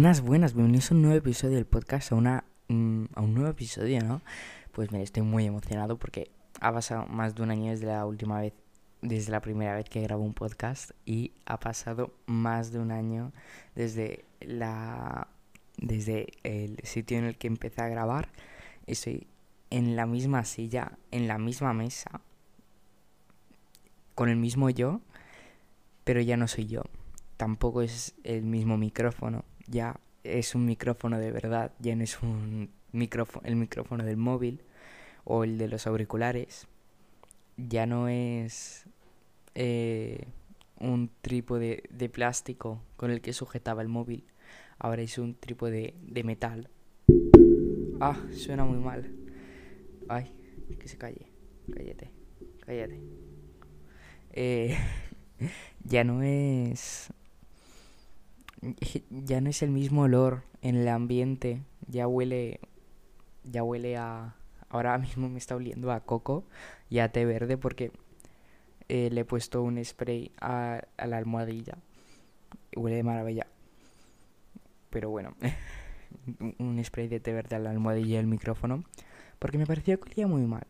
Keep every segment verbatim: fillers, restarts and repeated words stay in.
Buenas, buenas, bienvenidos a un nuevo episodio del podcast, a una mm, a un nuevo episodio, ¿no? Pues mira, estoy muy emocionado porque ha pasado más de un año desde la última vez, desde la primera vez que grabo un podcast, y ha pasado más de un año desde la desde el sitio en el que empecé a grabar. Estoy en la misma silla, en la misma mesa, con el mismo yo, pero ya no soy yo. Tampoco es el mismo micrófono. Ya es un micrófono de verdad, ya no es un micrófono, el micrófono del móvil o el de los auriculares. Ya no es eh, un trípode de plástico con el que sujetaba el móvil. Ahora es un trípode de metal. Ah, suena muy mal. Ay, que se calle. Cállate, cállate. Eh, ya no es... Ya no es el mismo olor en el ambiente. Ya huele Ya huele a... Ahora mismo me está oliendo a coco y a té verde porque eh, le he puesto un spray a, a la almohadilla. Huele de maravilla. Pero bueno, un spray de té verde a la almohadilla del micrófono, porque me parecía que olía muy mal.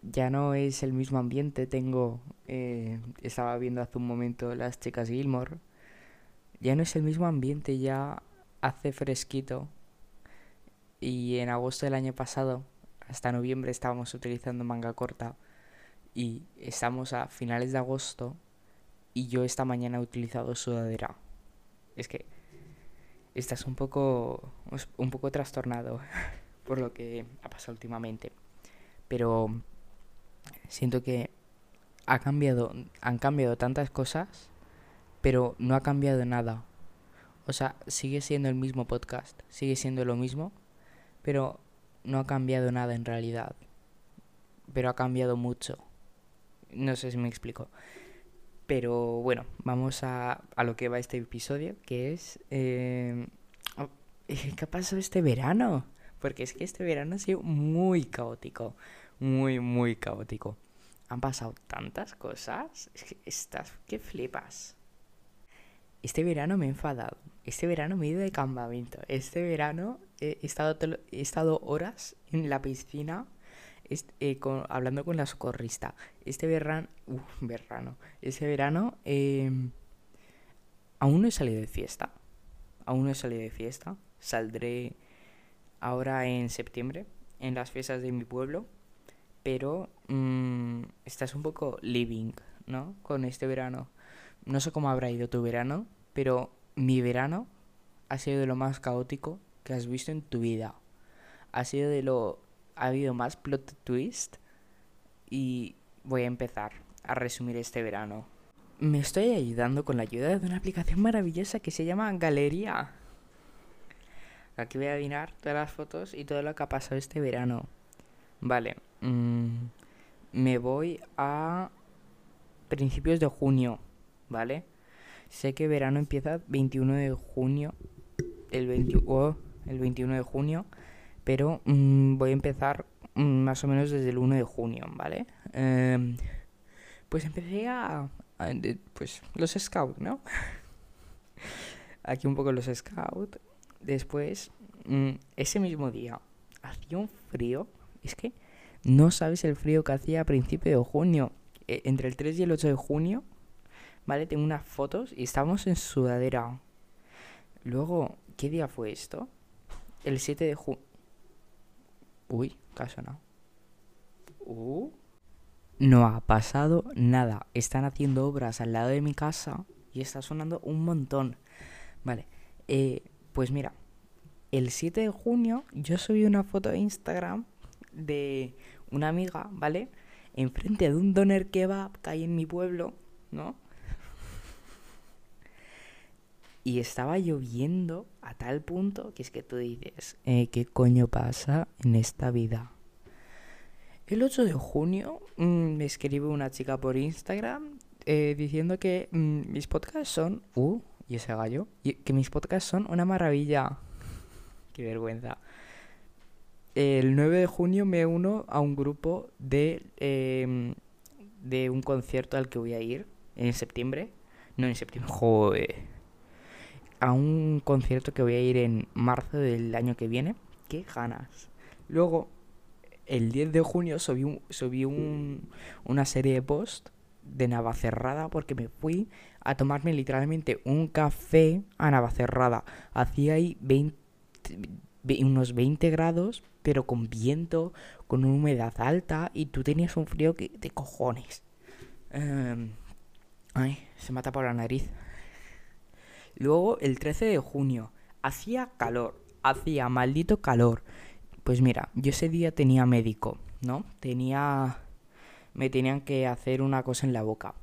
Ya no es el mismo ambiente. Tengo... Eh, estaba viendo hace un momento Las Chicas Gilmore. Ya no es el mismo ambiente, ya hace fresquito. Y en agosto del año pasado, hasta noviembre, estábamos utilizando manga corta. Y estamos a finales de agosto y yo esta mañana he utilizado sudadera. Es que estás un poco, un poco trastornado por lo que ha pasado últimamente. Pero siento que ha cambiado, han cambiado tantas cosas, pero no ha cambiado nada. O sea, sigue siendo el mismo podcast, sigue siendo lo mismo, pero no ha cambiado nada en realidad. Pero ha cambiado mucho. No sé si me explico. Pero bueno, vamos a, a lo que va este episodio, que es... Eh, ¿qué ha pasado este verano? Porque es que este verano ha sido muy caótico. Muy, muy caótico. Han pasado tantas cosas. Es que estás... que flipas. Este verano me he enfadado, este verano me he ido de campamento, este verano he estado, he estado horas en la piscina este, eh, con, hablando con la socorrista, este verano, uh, verano, este verano eh, aún no he salido de fiesta, aún no he salido de fiesta, saldré ahora en septiembre en las fiestas de mi pueblo, pero mmm, estás un poco living, ¿no? Con este verano. No sé cómo habrá ido tu verano, pero mi verano ha sido de lo más caótico que has visto en tu vida. Ha sido de lo... Ha habido más plot twist y voy a empezar a resumir este verano. Me estoy ayudando con la ayuda de una aplicación maravillosa que se llama Galería. Aquí voy a adivinar todas las fotos y todo lo que ha pasado este verano. Vale, mm, me voy a principios de junio. ¿Vale? Sé que verano empieza veintiuno de junio, el, veinte, oh, el veintiuno de junio, pero mmm, voy a empezar mmm, más o menos desde el uno de junio, ¿vale? Eh, pues empecé a, a... pues los scouts, ¿no? Aquí un poco los scouts. Después, mmm, ese mismo día, hacía un frío. Es que no sabes el frío que hacía a principio de junio. Eh, entre el tres y el ocho de junio... Vale, tengo unas fotos y estábamos en sudadera. Luego, ¿qué día fue esto? El siete de junio. Uy, ¿qué ha sonado? Uh. No ha pasado nada. Están haciendo obras al lado de mi casa y está sonando un montón. Vale, eh, pues mira. El siete de junio yo subí una foto a Instagram de una amiga, ¿vale? Enfrente de un doner kebab que hay en mi pueblo, ¿no? Y estaba lloviendo a tal punto que es que tú dices, eh, ¿qué coño pasa en esta vida? El ocho de junio mmm, me escribe una chica por Instagram eh, diciendo que mmm, mis podcasts son... Uh, y ese gallo. Y, que mis podcasts son una maravilla. Qué vergüenza. El nueve de junio me uno a un grupo de, eh, de un concierto al que voy a ir en septiembre. No, en septiembre. Joder. a un concierto que voy a ir en marzo del año que viene. ¡Qué ganas! Luego, el diez de junio subí, un, subí un, una serie de posts de Navacerrada porque me fui a tomarme literalmente un café a Navacerrada. Hacía ahí veinte, unos veinte grados, pero con viento, con una humedad alta, y tú tenías un frío que de cojones. Um, ay, se me ha tapado la nariz. Luego, el trece de junio, hacía calor, hacía maldito calor. Pues mira, yo ese día tenía médico, ¿no? Tenía... Me tenían que hacer una cosa en la boca.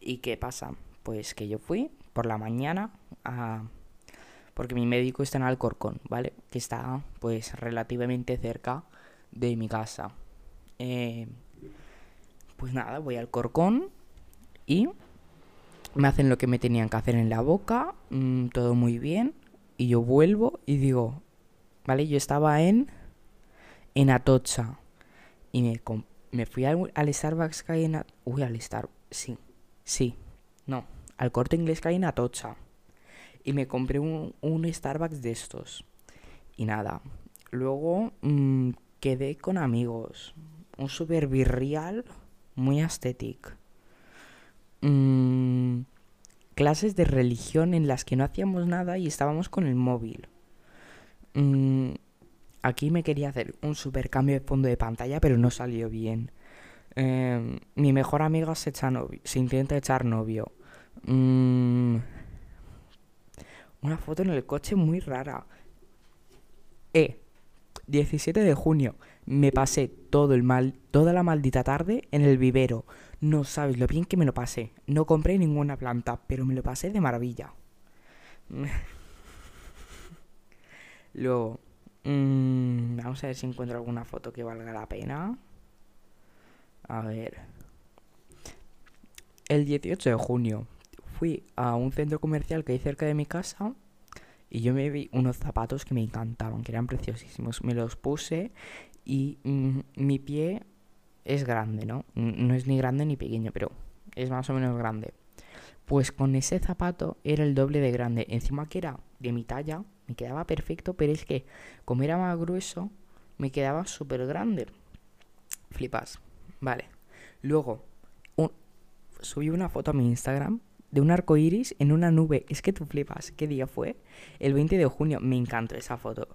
¿Y qué pasa? Pues que yo fui por la mañana a... Porque mi médico está en Alcorcón, ¿vale? Que está, pues, relativamente cerca de mi casa. Eh... Pues nada, voy al Alcorcón y me hacen lo que me tenían que hacer en la boca, mmm, todo muy bien, y yo vuelvo y digo, vale, yo estaba en, en Atocha, y me, me fui al, al Starbucks que hay en Atocha, uy, al Starbucks, sí, sí, no, al Corte Inglés que hay en Atocha, y me compré un, un Starbucks de estos, y nada, luego mmm, quedé con amigos, un super virreal, muy estético. Mm, clases de religión en las que no hacíamos nada y estábamos con el móvil. Mm, aquí me quería hacer un super cambio de fondo de pantalla, pero no salió bien. Eh, mi mejor amiga se, echa novio, se intenta echar novio. Mm, una foto en el coche muy rara. Eh, diecisiete de junio. Me pasé todo el mal, toda la maldita tarde en el vivero. No sabes lo bien que me lo pasé. No compré ninguna planta, pero me lo pasé de maravilla. Luego, mmm, vamos a ver si encuentro alguna foto que valga la pena. A ver. El dieciocho de junio fui a un centro comercial que hay cerca de mi casa y yo me vi unos zapatos que me encantaban, que eran preciosísimos. Me los puse y mm, mi pie es grande, ¿no? No es ni grande ni pequeño, pero es más o menos grande. Pues con ese zapato era el doble de grande. Encima que era de mi talla, me quedaba perfecto, pero es que como era más grueso, me quedaba súper grande. Flipas. Vale. Luego, un... subí una foto a mi Instagram de un arco iris en una nube. Es que tú flipas. ¿Qué día fue? El veinte de junio. Me encantó esa foto.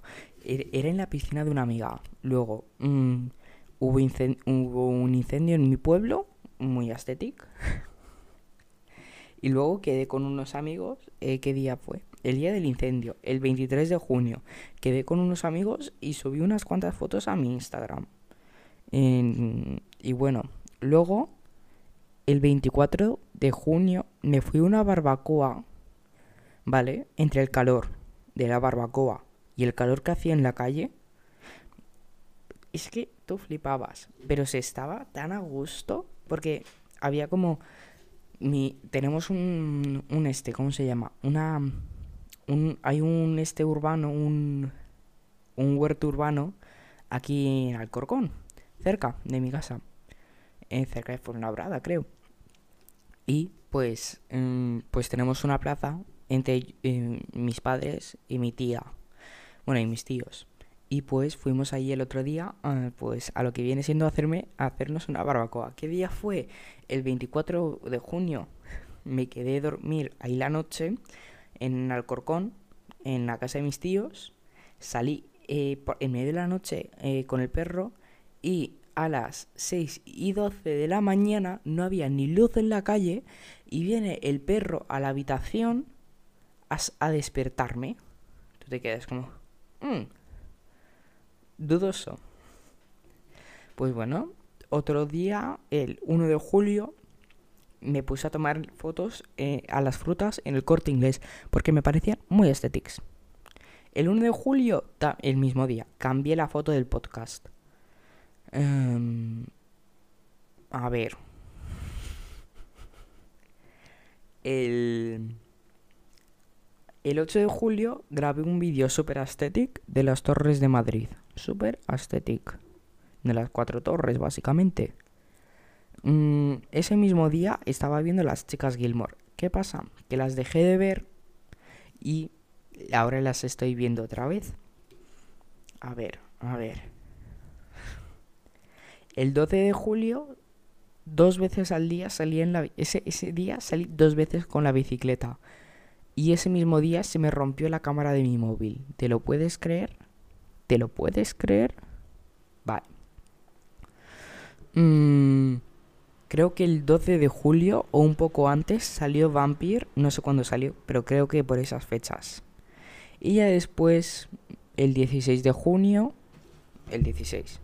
Era en la piscina de una amiga. Luego... Mmm, Hubo, hubo un incendio en mi pueblo, muy estético. Y luego quedé con unos amigos, eh, ¿qué día fue? El día del incendio, el veintitrés de junio. Quedé con unos amigos y subí unas cuantas fotos a mi Instagram. Eh, y bueno, luego, el veinticuatro de junio, me fui a una barbacoa, ¿vale? Entre el calor de la barbacoa y el calor que hacía en la calle, es que tú flipabas, pero se estaba tan a gusto porque había como mi tenemos un un este, ¿cómo se llama? Una un hay un este urbano, un un huerto urbano aquí en Alcorcón, cerca de mi casa, eh, cerca de Fuenlabrada, creo. Y pues mmm, pues tenemos una plaza entre eh, mis padres y mi tía. Bueno, y mis tíos. Y pues fuimos ahí el otro día, pues a lo que viene siendo hacerme, hacernos una barbacoa. ¿Qué día fue? El veinticuatro de junio. Me quedé a dormir ahí la noche en Alcorcón, en la casa de mis tíos. Salí eh, por, en medio de la noche eh, con el perro y a las seis y doce de la mañana no había ni luz en la calle y viene el perro a la habitación a, a despertarme. Tú te quedas como... Mm. Dudoso. Pues bueno, otro día, el uno de julio, me puse a tomar fotos eh, a las frutas en el Corte Inglés porque me parecían muy estéticas. El uno de julio, el mismo día, cambié la foto del podcast. Um, a ver. El... El ocho de julio grabé un vídeo super aesthetic de las Torres de Madrid. Super aesthetic. De las cuatro torres, básicamente. Mm, ese mismo día estaba viendo las chicas Gilmore. ¿Qué pasa? Que las dejé de ver y ahora las estoy viendo otra vez. A ver, a ver. El doce de julio, dos veces al día salí en la... Ese, ese día salí dos veces con la bicicleta. Y ese mismo día se me rompió la cámara de mi móvil. ¿Te lo puedes creer? ¿Te lo puedes creer? Vale. Mm, creo que el doce de julio o un poco antes salió Vampyr. No sé cuándo salió, pero creo que por esas fechas. Y ya después, el dieciséis de junio... El dieciséis...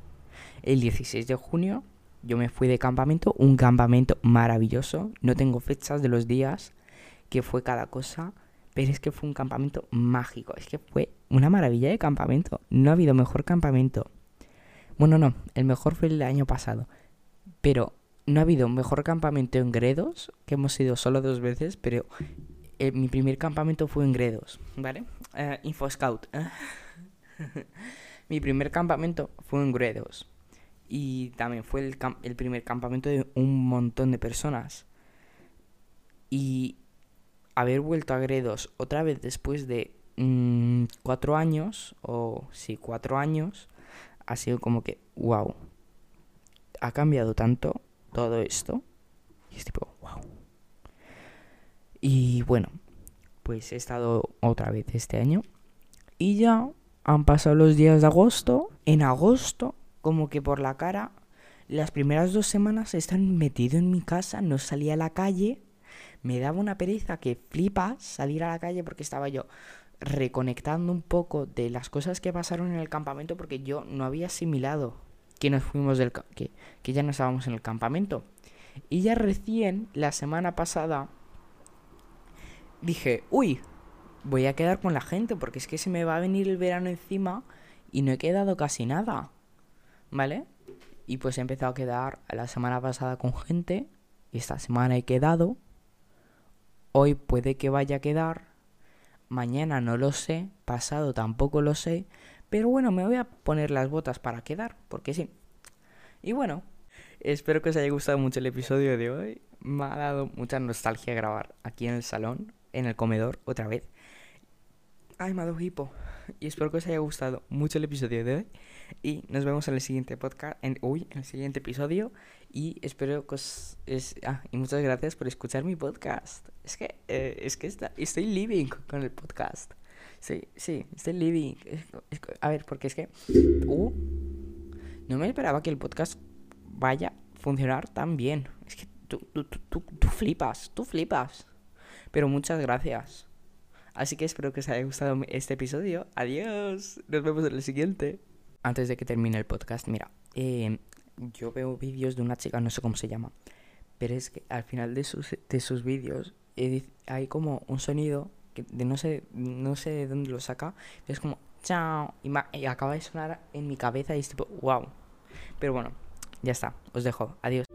El dieciséis de junio yo me fui de campamento, un campamento maravilloso. No tengo fechas de los días que fue cada cosa, pero es que fue un campamento mágico. Es que fue una maravilla de campamento. No ha habido mejor campamento. Bueno, no, el mejor fue el año pasado. Pero no ha habido mejor campamento en Gredos, que hemos ido solo dos veces, pero eh, mi primer campamento fue en Gredos, ¿vale? Uh, Infoscout. Mi primer campamento fue en Gredos. Y también fue el, camp el primer campamento de un montón de personas. Y haber vuelto a Gredos otra vez después de mmm, cuatro años, o sí, cuatro años, ha sido como que, wow, ha cambiado tanto todo esto. Y es tipo, wow. Y bueno, pues he estado otra vez este año. Y ya han pasado los días de agosto. En agosto, como que por la cara, las primeras dos semanas están metido en mi casa, no salía a la calle, me daba una pereza que flipas salir a la calle porque estaba yo reconectando un poco de las cosas que pasaron en el campamento porque yo no había asimilado que nos fuimos del que, que ya no estábamos en el campamento. Y ya recién, la semana pasada, dije, uy, voy a quedar con la gente porque es que se me va a venir el verano encima y no he quedado casi nada. ¿Vale? Y pues he empezado a quedar la semana pasada con gente. Esta semana he quedado. Hoy puede que vaya a quedar. Mañana no lo sé. Pasado tampoco lo sé. Pero bueno, me voy a poner las botas para quedar. Porque sí. Y bueno, espero que os haya gustado mucho el episodio de hoy. Me ha dado mucha nostalgia grabar aquí en el salón, en el comedor, otra vez. Ay, me ha dado hipo. Y espero que os haya gustado mucho el episodio de hoy. Y nos vemos en el siguiente podcast, en, uy, en el siguiente episodio. Y espero que os... Es, ah, y muchas gracias por escuchar mi podcast. Es que, eh, es que está, estoy living con el podcast. Sí, sí, estoy living. Es, es, a ver, porque es que... Uh, no me esperaba que el podcast vaya a funcionar tan bien. Es que tú, tú, tú, tú flipas, tú flipas. Pero muchas gracias. Así que espero que os haya gustado este episodio. Adiós. Nos vemos en el siguiente. Antes de que termine el podcast, mira, eh, yo veo vídeos de una chica, no sé cómo se llama, pero es que al final de sus, de sus vídeos eh, hay como un sonido que de no sé, no sé de dónde lo saca, pero es como chao y, y acaba de sonar en mi cabeza y es tipo wow. Pero bueno, ya está, os dejo. Adiós.